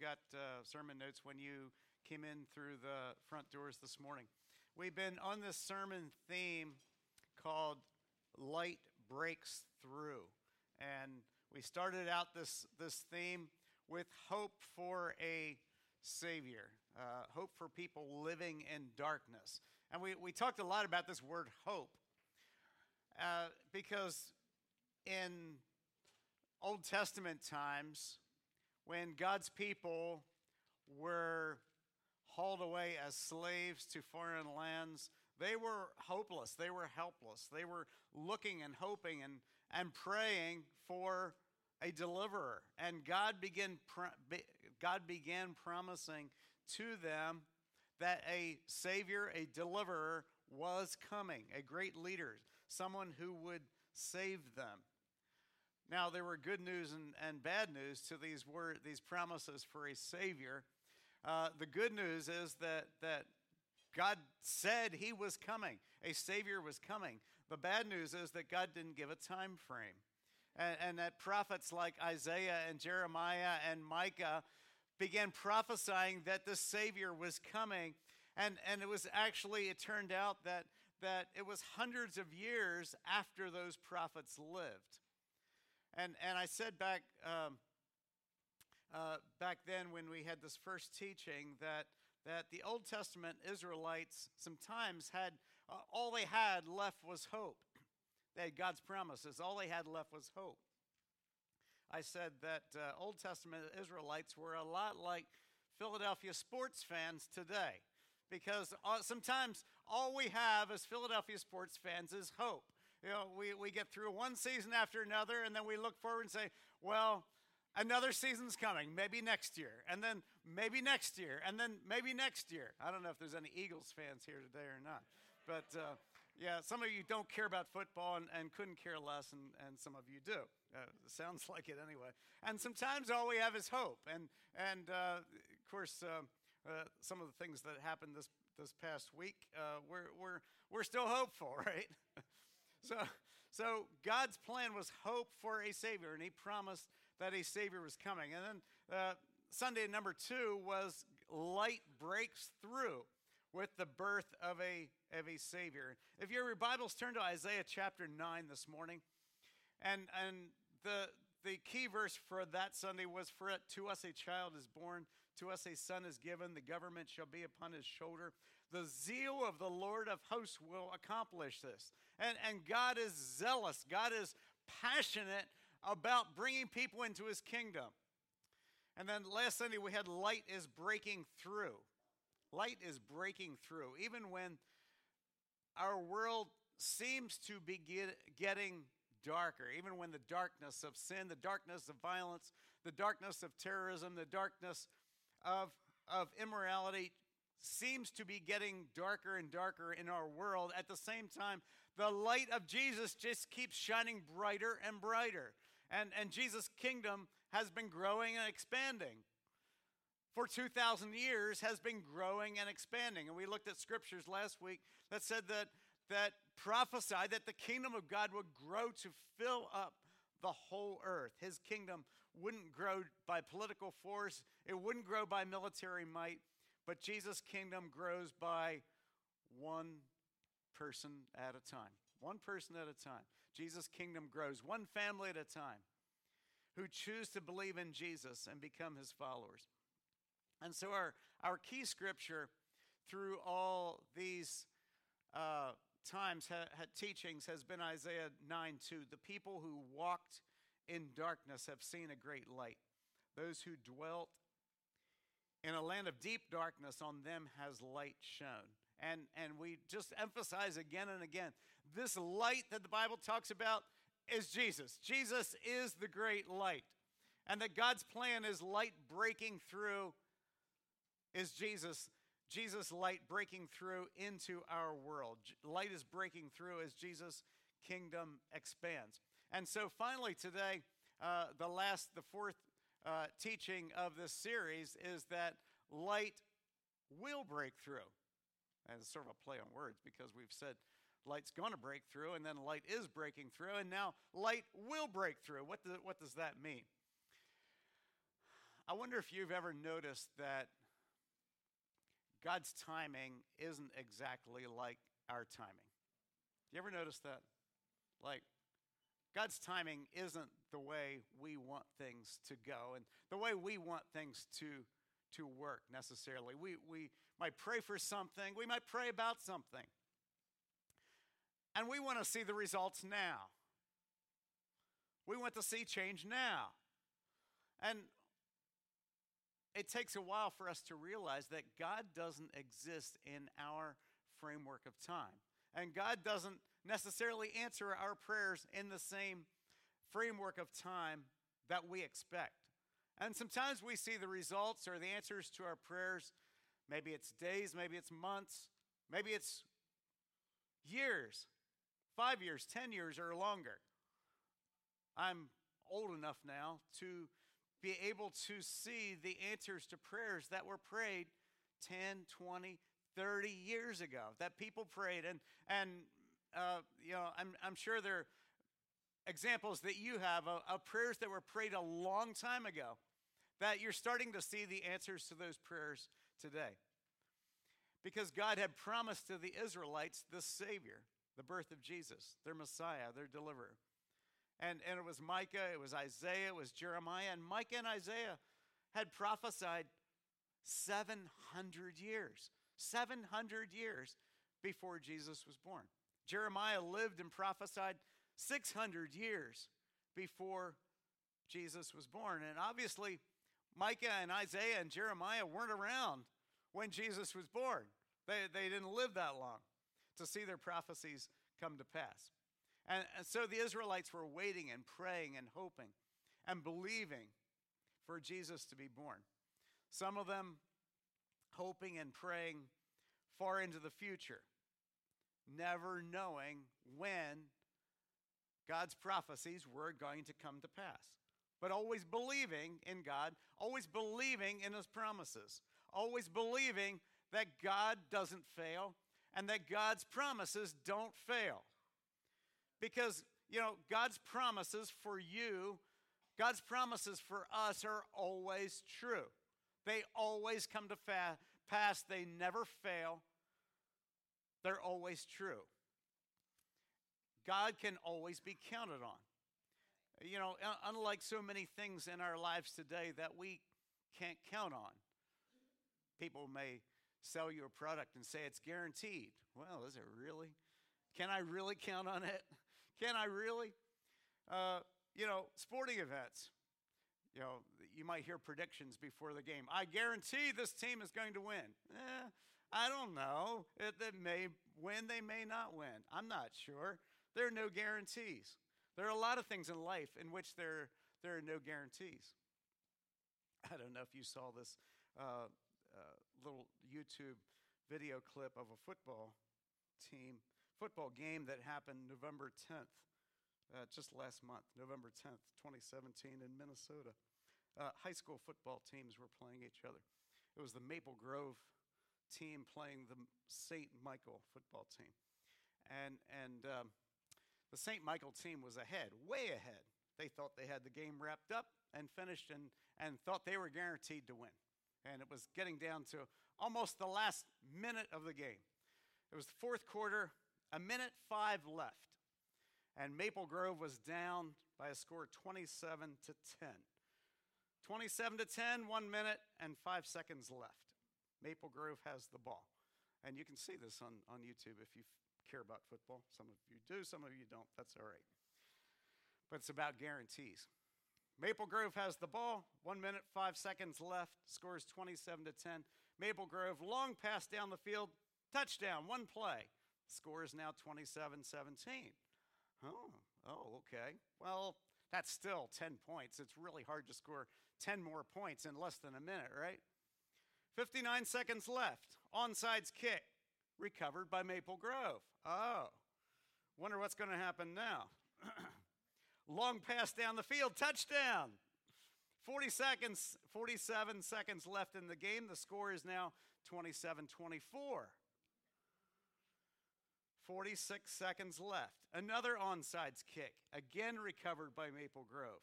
you got sermon notes when you came in through the front doors this morning. We've been on this sermon theme called Light Breaks Through. And we started out this theme with hope for a Savior, hope for people living in darkness. And we talked a lot about this word hope because in Old Testament times, when God's people were hauled away as slaves to foreign lands, they were hopeless, they were helpless, they were looking and hoping and praying for a deliverer. And God began promising to them that a Savior, a deliverer was coming, a great leader, someone who would save them. Now, there were good news and bad news to these promises for a Savior. The good news is that God said he was coming. A Savior was coming. The bad news is that God didn't give a time frame. And that prophets like Isaiah and Jeremiah and Micah began prophesying that the Savior was coming. And it was actually, it turned out that it was hundreds of years after those prophets lived. And I said back then when we had this first teaching that the Old Testament Israelites sometimes had all they had left was hope. They had God's promises. All they had left was hope. I said that Old Testament Israelites were a lot like Philadelphia sports fans today, because sometimes all we have as Philadelphia sports fans is hope. You know, we get through one season after another, and then we look forward and say, well, another season's coming, maybe next year, and then maybe next year, and then maybe next year. I don't know if there's any Eagles fans here today or not, but yeah, some of you don't care about football and couldn't care less, and some of you do. Sounds like it anyway. And sometimes all we have is hope, and of course, some of the things that happened this past week, we're still hopeful, right? So God's plan was hope for a Savior, and he promised that a Savior was coming. And then Sunday number 2 was light breaks through with the birth of a Savior. If you have your Bibles, turn to Isaiah chapter 9 this morning. And the key verse for that Sunday was, "For to us a child is born, to us a son is given, the government shall be upon his shoulder. The zeal of the Lord of hosts will accomplish this." And God is zealous. God is passionate about bringing people into his kingdom. And then last Sunday we had light is breaking through. Light is breaking through. Even when our world seems to be getting darker, even when the darkness of sin, the darkness of violence, the darkness of terrorism, the darkness of immorality seems to be getting darker and darker in our world. At the same time, the light of Jesus just keeps shining brighter and brighter. And Jesus' kingdom has been growing and expanding. For 2,000 years has been growing and expanding. And we looked at scriptures last week that said that prophesied that the kingdom of God would grow to fill up the whole earth. His kingdom wouldn't grow by political force. It wouldn't grow by military might. But Jesus' kingdom grows by one person at a time. One person at a time. Jesus' kingdom grows one family at a time who choose to believe in Jesus and become his followers. And so our key scripture through all these times teachings has been Isaiah 9:2. "The people who walked in darkness have seen a great light. Those who dwelt in a land of deep darkness, on them has light shone." And we just emphasize again and again, this light that the Bible talks about is Jesus. Jesus is the great light. And that God's plan is light breaking through is Jesus. Jesus' light breaking through into our world. Light is breaking through as Jesus' kingdom expands. And so finally today, the fourth teaching of this series is that light will break through. And it's sort of a play on words because we've said light's going to break through, and then light is breaking through, and now light will break through. What does that mean? I wonder if you've ever noticed that God's timing isn't exactly like our timing. You ever notice that? Like, God's timing isn't the way we want things to go and the way we want things to work necessarily. We might pray for something. We might pray about something. And we want to see the results now. We want to see change now. And it takes a while for us to realize that God doesn't exist in our framework of time. And God doesn't necessarily answer our prayers in the same framework of time that we expect. And sometimes we see the results or the answers to our prayers. Maybe it's days, maybe it's months, maybe it's years, 5 years, 10 years or longer. I'm old enough now to be able to see the answers to prayers that were prayed 10, 20, 30 years ago that people prayed. And I'm sure there are examples that you have of prayers that were prayed a long time ago that you're starting to see the answers to those prayers today. Because God had promised to the Israelites the Savior, the birth of Jesus, their Messiah, their deliverer. And it was Micah, it was Isaiah, it was Jeremiah, and Micah and Isaiah had prophesied 700 years before Jesus was born. Jeremiah lived and prophesied 600 years before Jesus was born. And obviously, Micah and Isaiah and Jeremiah weren't around when Jesus was born. They didn't live that long to see their prophecies come to pass. And so the Israelites were waiting and praying and hoping and believing for Jesus to be born. Some of them hoping and praying far into the future, never knowing when God's prophecies were going to come to pass, but always believing in God, always believing in his promises, always believing that God doesn't fail and that God's promises don't fail. Because, God's promises for you, God's promises for us are always true. They always come to pass. They never fail. They're always true. God can always be counted on. Unlike so many things in our lives today that we can't count on. People may sell you a product and say it's guaranteed. Well, is it really? Can I really count on it? Can I really? Sporting events. You might hear predictions before the game. I guarantee this team is going to win. I don't know. They may win. They may not win. I'm not sure. There are no guarantees. There are a lot of things in life in which there are no guarantees. I don't know if you saw this little YouTube video clip of a football game that happened November 10th, just last month, November 10th, 2017 in Minnesota. High school football teams were playing each other. It was the Maple Grove team playing the St. Michael football team. And the St. Michael team was ahead, way ahead. They thought they had the game wrapped up and finished and thought they were guaranteed to win. And it was getting down to almost the last minute of the game. It was the fourth quarter. 1:05 left, and Maple Grove was down by a score 27-10. 27-10, 1 minute and 5 seconds left. Maple Grove has the ball. And you can see this on YouTube if you care about football. Some of you do, some of you don't. That's all right. But it's about guarantees. Maple Grove has the ball. 1 minute, 5 seconds left. Scores 27-10. Maple Grove, long pass down the field. Touchdown, one play. Score is now 27-17. Oh, okay. Well, that's still 10 points. It's really hard to score 10 more points in less than a minute, right? 59 seconds left. Onside's kick. Recovered by Maple Grove. Oh, wonder what's going to happen now. Long pass down the field. Touchdown. 47 seconds left in the game. The score is now 27-24. 46 seconds left. Another onside kick, again recovered by Maple Grove.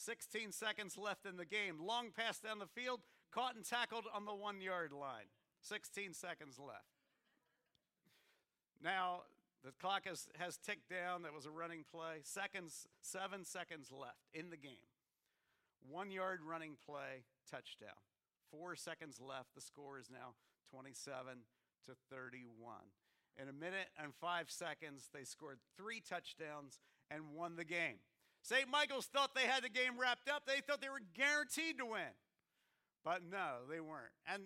16 seconds left in the game. Long pass down the field, caught and tackled on the 1 yard line. 16 seconds left. Now, the clock has ticked down. That was a running play. 7 seconds left in the game. 1 yard running play, touchdown. 4 seconds left. The score is now 27-31. In a minute and 5 seconds, they scored 3 touchdowns and won the game. St. Michael's thought they had the game wrapped up. They thought they were guaranteed to win. But no, they weren't. And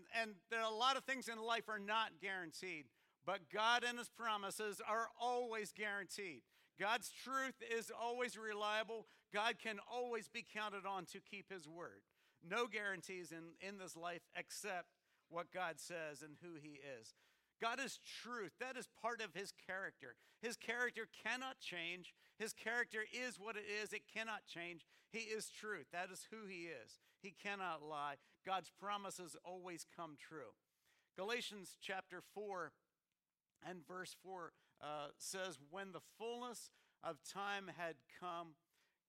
there are a lot of things in life are not guaranteed. But God and his promises are always guaranteed. God's truth is always reliable. God can always be counted on to keep his word. No guarantees in this life except what God says and who he is. God is truth. That is part of his character. His character cannot change. His character is what it is. It cannot change. He is truth. That is who he is. He cannot lie. God's promises always come true. Galatians chapter 4 and verse 4 says, when the fullness of time had come,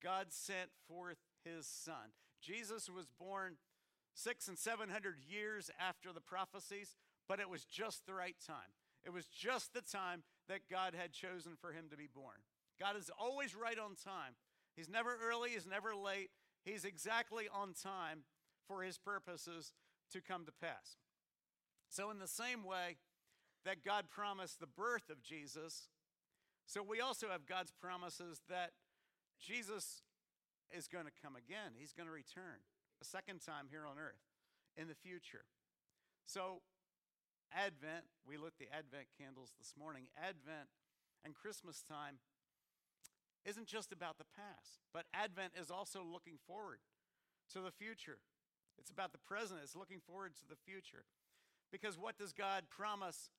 God sent forth his son. Jesus was born 600 and 700 years after the prophecies, but it was just the right time. It was just the time that God had chosen for him to be born. God is always right on time. He's never early. He's never late. He's exactly on time for his purposes to come to pass. So in the same way that God promised the birth of Jesus, so we also have God's promises that Jesus is going to come again. He's going to return a second time here on earth in the future. So Advent, we lit the Advent candles this morning. Advent and Christmas time isn't just about the past, but Advent is also looking forward to the future. It's about the present. It's looking forward to the future. Because what does God promise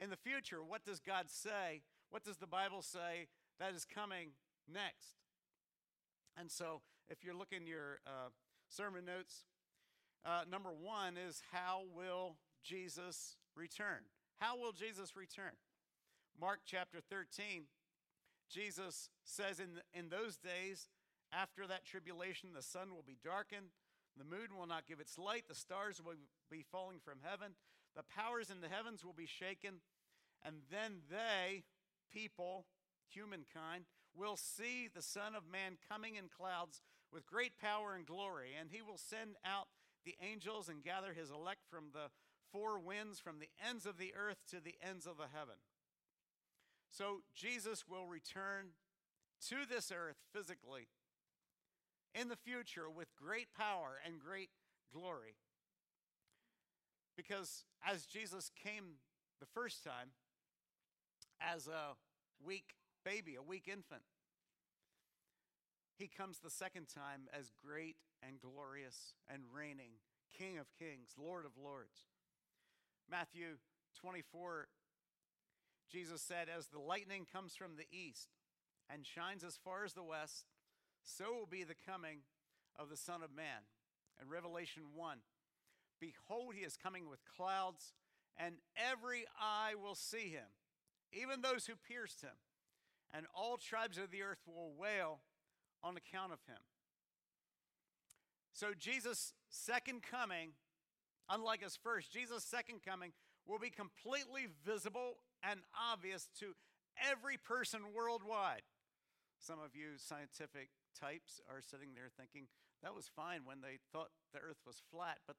in the future? What does God say? What does the Bible say that is coming next? And so if you're looking your sermon notes, number one is, how will Jesus return? How will Jesus return? Mark chapter 13, Jesus says, in those days, after that tribulation, the sun will be darkened, the moon will not give its light, the stars will be falling from heaven, the powers in the heavens will be shaken, and then they, people, humankind, will see the Son of Man coming in clouds with great power and glory, and he will send out the angels and gather his elect from the four winds, from the ends of the earth to the ends of the heaven. So Jesus will return to this earth physically in the future with great power and great glory. Because as Jesus came the first time as a weak baby, a weak infant, he comes the second time as great and glorious and reigning King of Kings, Lord of Lords. Matthew 24, Jesus said, as the lightning comes from the east and shines as far as the west, so will be the coming of the Son of Man. And Revelation 1, behold, he is coming with clouds, and every eye will see him, even those who pierced him, and all tribes of the earth will wail on account of him. So Jesus' second coming, unlike his first, Jesus' second coming will be completely visible and obvious to every person worldwide. Some of you scientific types are sitting there thinking, that was fine when they thought the earth was flat, but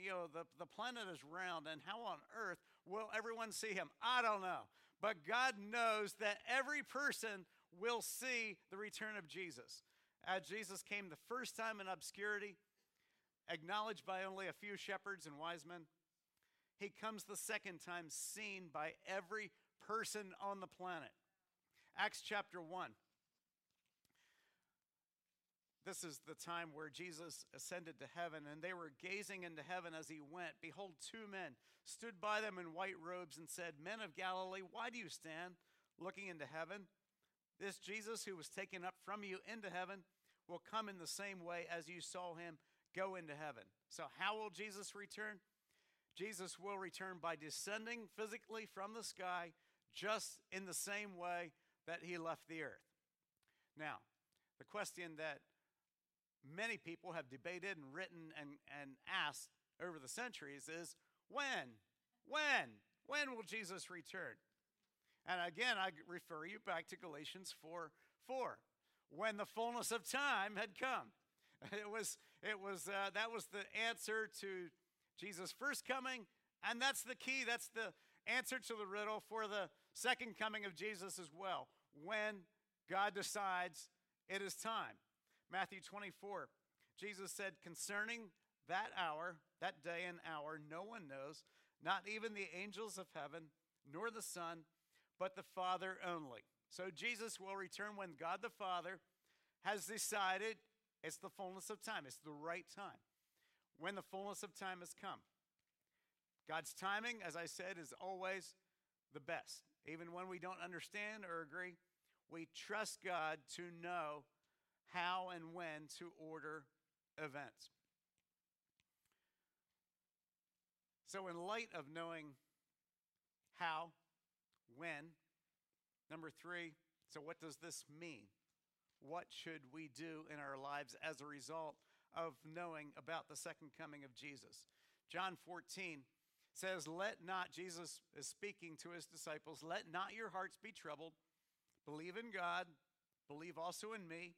you know, the planet is round, and how on earth will everyone see him? I don't know. But God knows that every person will see the return of Jesus. As Jesus came the first time in obscurity, acknowledged by only a few shepherds and wise men, he comes the second time, seen by every person on the planet. Acts chapter 1. This is the time where Jesus ascended to heaven, and they were gazing into heaven as he went. Behold, 2 men stood by them in white robes and said, men of Galilee, why do you stand looking into heaven? This Jesus who was taken up from you into heaven will come in the same way as you saw him go into heaven. So how will Jesus return? Jesus will return by descending physically from the sky, just in the same way that he left the earth. Now, the question that many people have debated and written and asked over the centuries is, when will Jesus return? And again, I refer you back to Galatians 4:4, when the fullness of time had come. That was the answer to Jesus' first coming, and that's the key. That's the answer to the riddle for the second coming of Jesus as well. When God decides it is time. Matthew 24, Jesus said, concerning that hour, that day and hour, no one knows, not even the angels of heaven, nor the Son, but the Father only. So Jesus will return when God the Father has decided it's the fullness of time. It's the right time. When the fullness of time has come. God's timing, as I said, is always the best. Even when we don't understand or agree, we trust God to know how and when to order events. So in light of knowing how, when, number three, so what does this mean? What should we do in our lives as a result of knowing about the second coming of Jesus? John 14 says, let not, Jesus is speaking to his disciples, let not your hearts be troubled. Believe in God, believe also in me.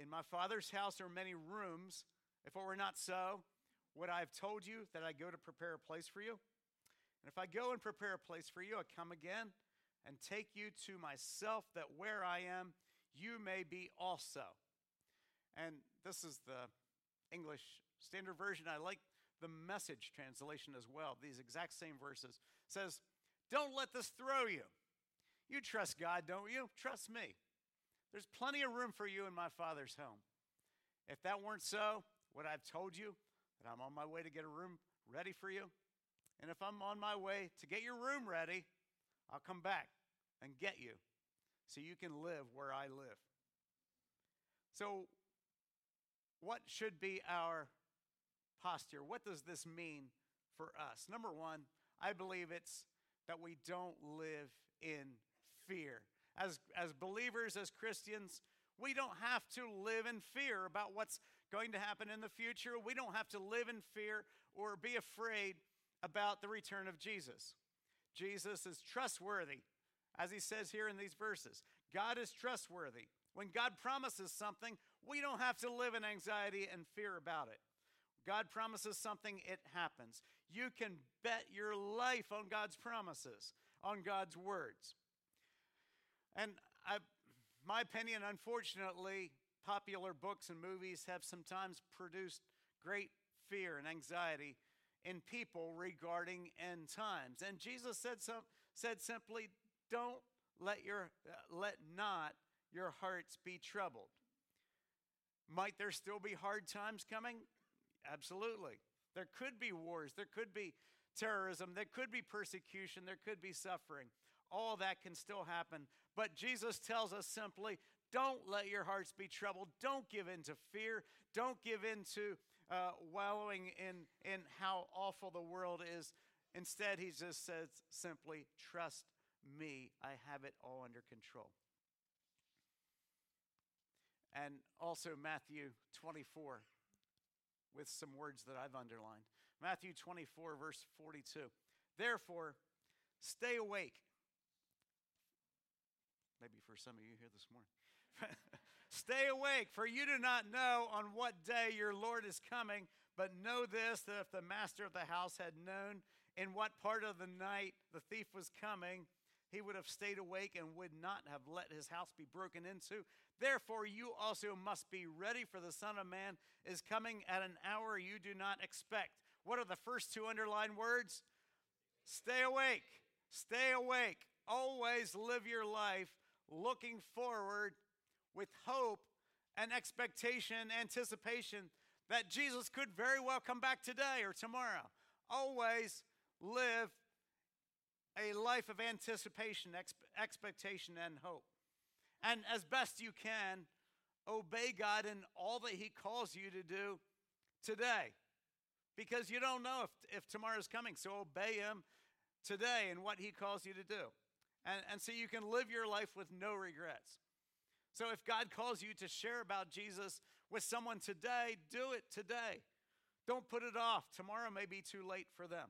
In my Father's house are many rooms. If it were not so, would I have told you that I go to prepare a place for you? And if I go and prepare a place for you, I come again and take you to myself, that where I am, you may be also. And this is the English Standard Version. I like the Message translation as well. These exact same verses. It says, don't let this throw you. You trust God, don't you? Trust me. There's plenty of room for you in my Father's home. If that weren't so, would I have told you that I'm on my way to get a room ready for you? And if I'm on my way to get your room ready, I'll come back and get you so you can live where I live. So what should be our posture? What does this mean for us? Number one, I believe it's that we don't live in fear. As believers, as Christians, we don't have to live in fear about what's going to happen in the future. We don't have to live in fear or be afraid about the return of Jesus. Jesus is trustworthy, as he says here in these verses. God is trustworthy. When God promises something, we don't have to live in anxiety and fear about it. God promises something, it happens. You can bet your life on God's promises, on God's words. And my opinion, unfortunately, popular books and movies have sometimes produced great fear and anxiety in people regarding end times. And Jesus said simply, "Don't let not your hearts be troubled." Might there still be hard times coming? Absolutely. There could be wars. There could be terrorism. There could be persecution. There could be suffering. All that can still happen. But Jesus tells us simply, don't let your hearts be troubled. Don't give in to fear. Don't give in to wallowing in how awful the world is. Instead, he just says simply, trust me. I have it all under control. And also Matthew 24, with some words that I've underlined. Matthew 24, verse 42. Therefore, stay awake. Maybe for some of you here this morning. Stay awake, for you do not know on what day your Lord is coming, but know this, that if the master of the house had known in what part of the night the thief was coming, he would have stayed awake and would not have let his house be broken into. Therefore, you also must be ready, for the Son of Man is coming at an hour you do not expect. What are the first two underlined words? Stay awake. Stay awake. Always live your life looking forward with hope and expectation, anticipation that Jesus could very well come back today or tomorrow. Always live a life of anticipation, expectation, and hope. And as best you can, obey God in all that he calls you to do today. Because you don't know if tomorrow's coming, so obey him today in what he calls you to do. And so you can live your life with no regrets. So if God calls you to share about Jesus with someone today, do it today. Don't put it off. Tomorrow may be too late for them.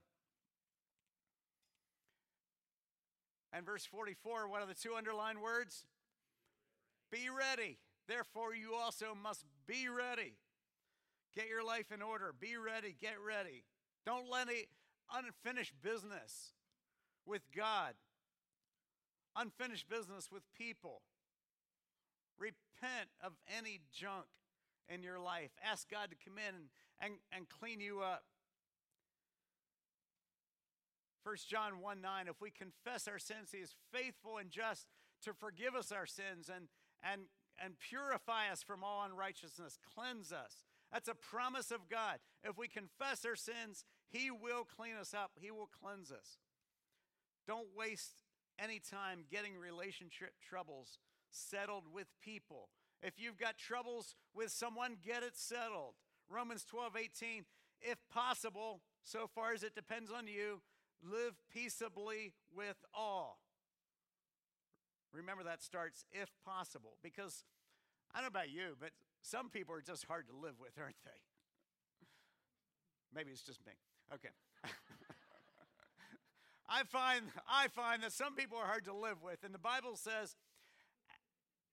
And verse 44, what are the two underlined words? Be ready. Therefore, you also must be ready. Get your life in order. Be ready. Get ready. Don't let any unfinished business with God, unfinished business with people. Repent of any junk in your life. Ask God to come in and clean you up. 1 John 1:9, if we confess our sins, he is faithful and just to forgive us our sins and purify us from all unrighteousness, cleanse us. That's a promise of God. If we confess our sins, he will clean us up. He will cleanse us. Don't waste any time getting relationship troubles settled with people. If you've got troubles with someone, get it settled. Romans 12:18, if possible, so far as it depends on you, live peaceably with all. Remember that starts if possible, because I don't know about you, but some people are just hard to live with, aren't they? Maybe it's just me. Okay. I find that some people are hard to live with, and the Bible says,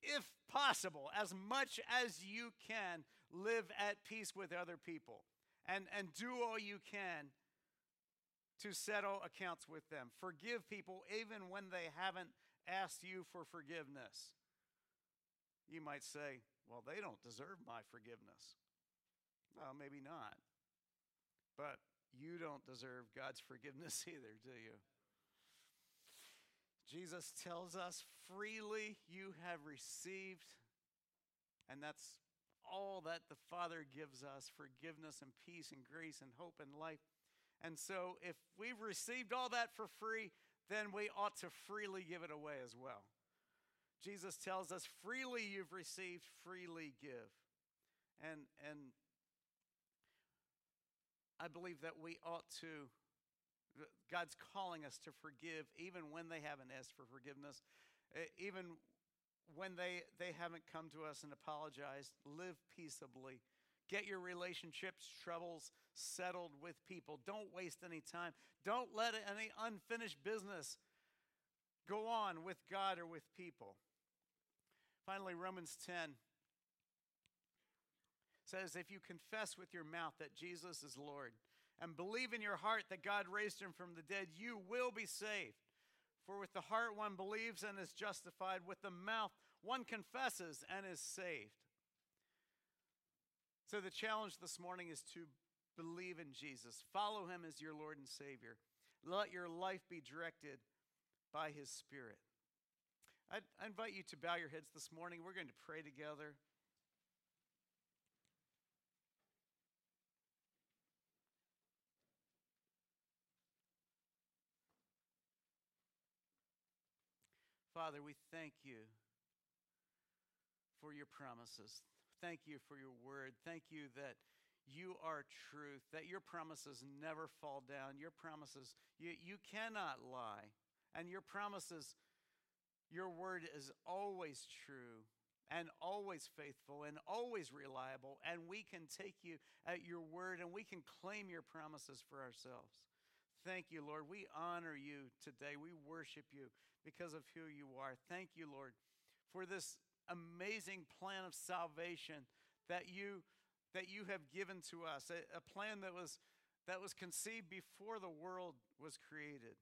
if possible, as much as you can, live at peace with other people and do all you can to settle accounts with them. Forgive people even when they haven't asked you for forgiveness. You might say, well, they don't deserve my forgiveness. Well, maybe not. But you don't deserve God's forgiveness either, do you? Jesus tells us, freely you have received, and that's all that the Father gives us, forgiveness and peace and grace and hope and life. And so if we've received all that for free, then we ought to freely give it away as well. Jesus tells us, freely you've received, freely give. And I believe that we ought to, God's calling us to forgive even when they haven't asked for forgiveness, even when they haven't come to us and apologized. Live peaceably. Get your relationships, troubles settled with people. Don't waste any time. Don't let any unfinished business go on with God or with people. Finally, Romans 10 says, if you confess with your mouth that Jesus is Lord and believe in your heart that God raised him from the dead, you will be saved. For with the heart one believes and is justified. With the mouth one confesses and is saved. So the challenge this morning is to believe in Jesus. Follow him as your Lord and Savior. Let your life be directed by his Spirit. I invite you to bow your heads this morning. We're going to pray together. Father, we thank you for your promises. Thank you for your word. Thank you that you are truth, that your promises never fall down. Your promises, you cannot lie. And your promises, your word is always true and always faithful and always reliable. And we can take you at your word and we can claim your promises for ourselves. Thank you, Lord. We honor you today. We worship you because of who you are. Thank you, Lord, for this amazing plan of salvation that you have given to us, a plan that was conceived before the world was created,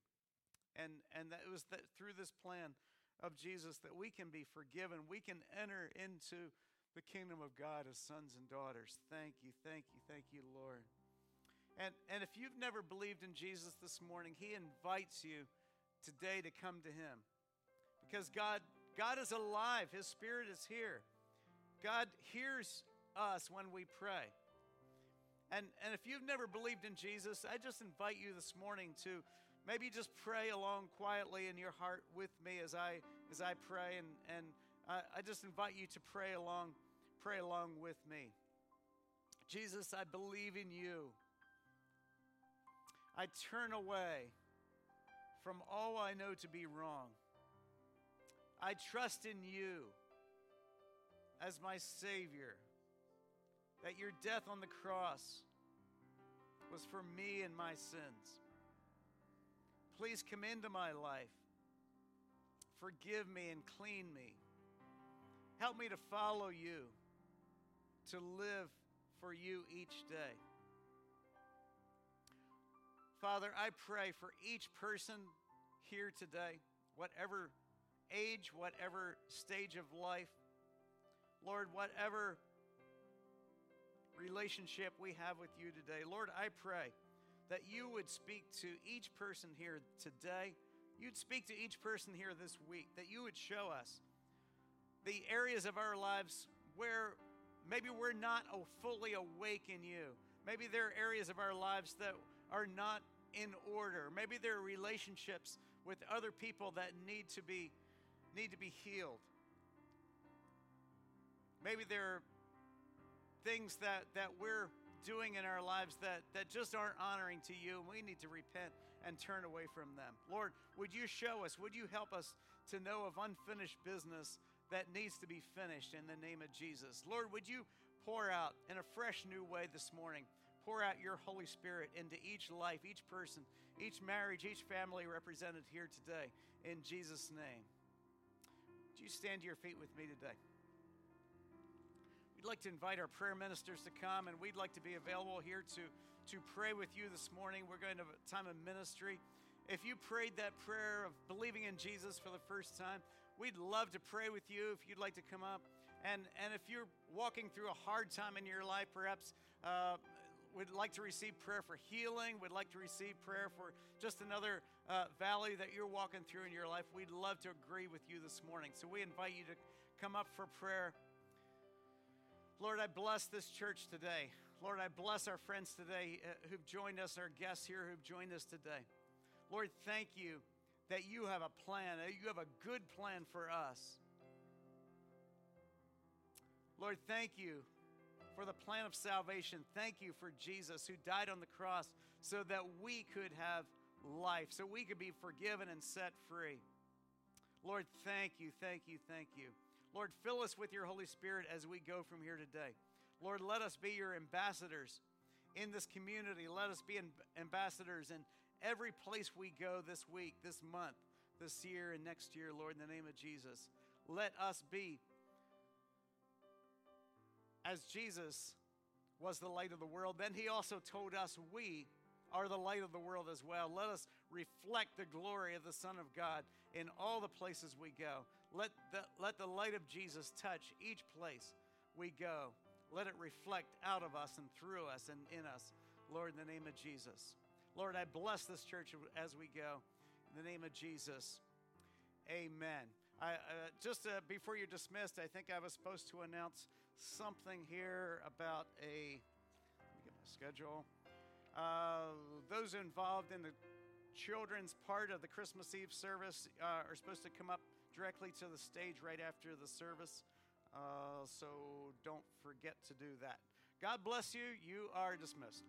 and that it was that through this plan of Jesus that we can be forgiven, we can enter into the kingdom of God as sons and daughters. Thank you, Lord. And if you've never believed in Jesus this morning, he invites you today to come to him, because God is alive. His Spirit is here. God hears us when we pray. And if you've never believed in Jesus, I just invite you this morning to maybe just pray along quietly in your heart with me as I pray. And I just invite you to pray along with me. Jesus, I believe in you. I turn away from all I know to be wrong. I trust in you as my Savior that your death on the cross was for me and my sins. Please come into my life. Forgive me and clean me. Help me to follow you, to live for you each day. Father, I pray for each person here today, whatever age, whatever stage of life, Lord, whatever relationship we have with you today. Lord, I pray that you would speak to each person here today. You'd speak to each person here this week, that you would show us the areas of our lives where maybe we're not fully awake in you. Maybe there are areas of our lives that are not in order. Maybe there are relationships with other people that need to be healed. Maybe there are things that we're doing in our lives that just aren't honoring to you, and we need to repent and turn away from them. Lord, would you show us, would you help us to know of unfinished business that needs to be finished in the name of Jesus? Lord, would you pour out in a fresh new way this morning, pour out your Holy Spirit into each life, each person, each marriage, each family represented here today in Jesus' name. Do you stand to your feet with me today? We'd like to invite our prayer ministers to come, and we'd like to be available here to pray with you this morning. We're going to have a time of ministry. If you prayed that prayer of believing in Jesus for the first time, we'd love to pray with you if you'd like to come up. And if you're walking through a hard time in your life, perhaps we'd like to receive prayer for healing. We'd like to receive prayer for just another valley that you're walking through in your life. We'd love to agree with you this morning. So we invite you to come up for prayer. Lord, I bless this church today. Lord, I bless our friends today who've joined us, our guests here who've joined us today. Lord, thank you that you have a plan, that you have a good plan for us. Lord, thank you for the plan of salvation. Thank you for Jesus who died on the cross so that we could have life, so we could be forgiven and set free. Lord, thank you, thank you, thank you. Lord, fill us with your Holy Spirit as we go from here today. Lord, let us be your ambassadors in this community. Let us be ambassadors in every place we go this week, this month, this year, and next year, Lord, in the name of Jesus. Let us be, as Jesus was the light of the world, then he also told us we are the light of the world as well. Let us reflect the glory of the Son of God in all the places we go. Let the light of Jesus touch each place we go. Let it reflect out of us and through us and in us, Lord, in the name of Jesus. Lord, I bless this church as we go. In the name of Jesus, amen. I before you're dismissed, I think I was supposed to announce something here about let me get my schedule. Those involved in the children's part of the Christmas Eve service are supposed to come up directly to the stage right after the service, so don't forget to do that. God bless you. You are dismissed.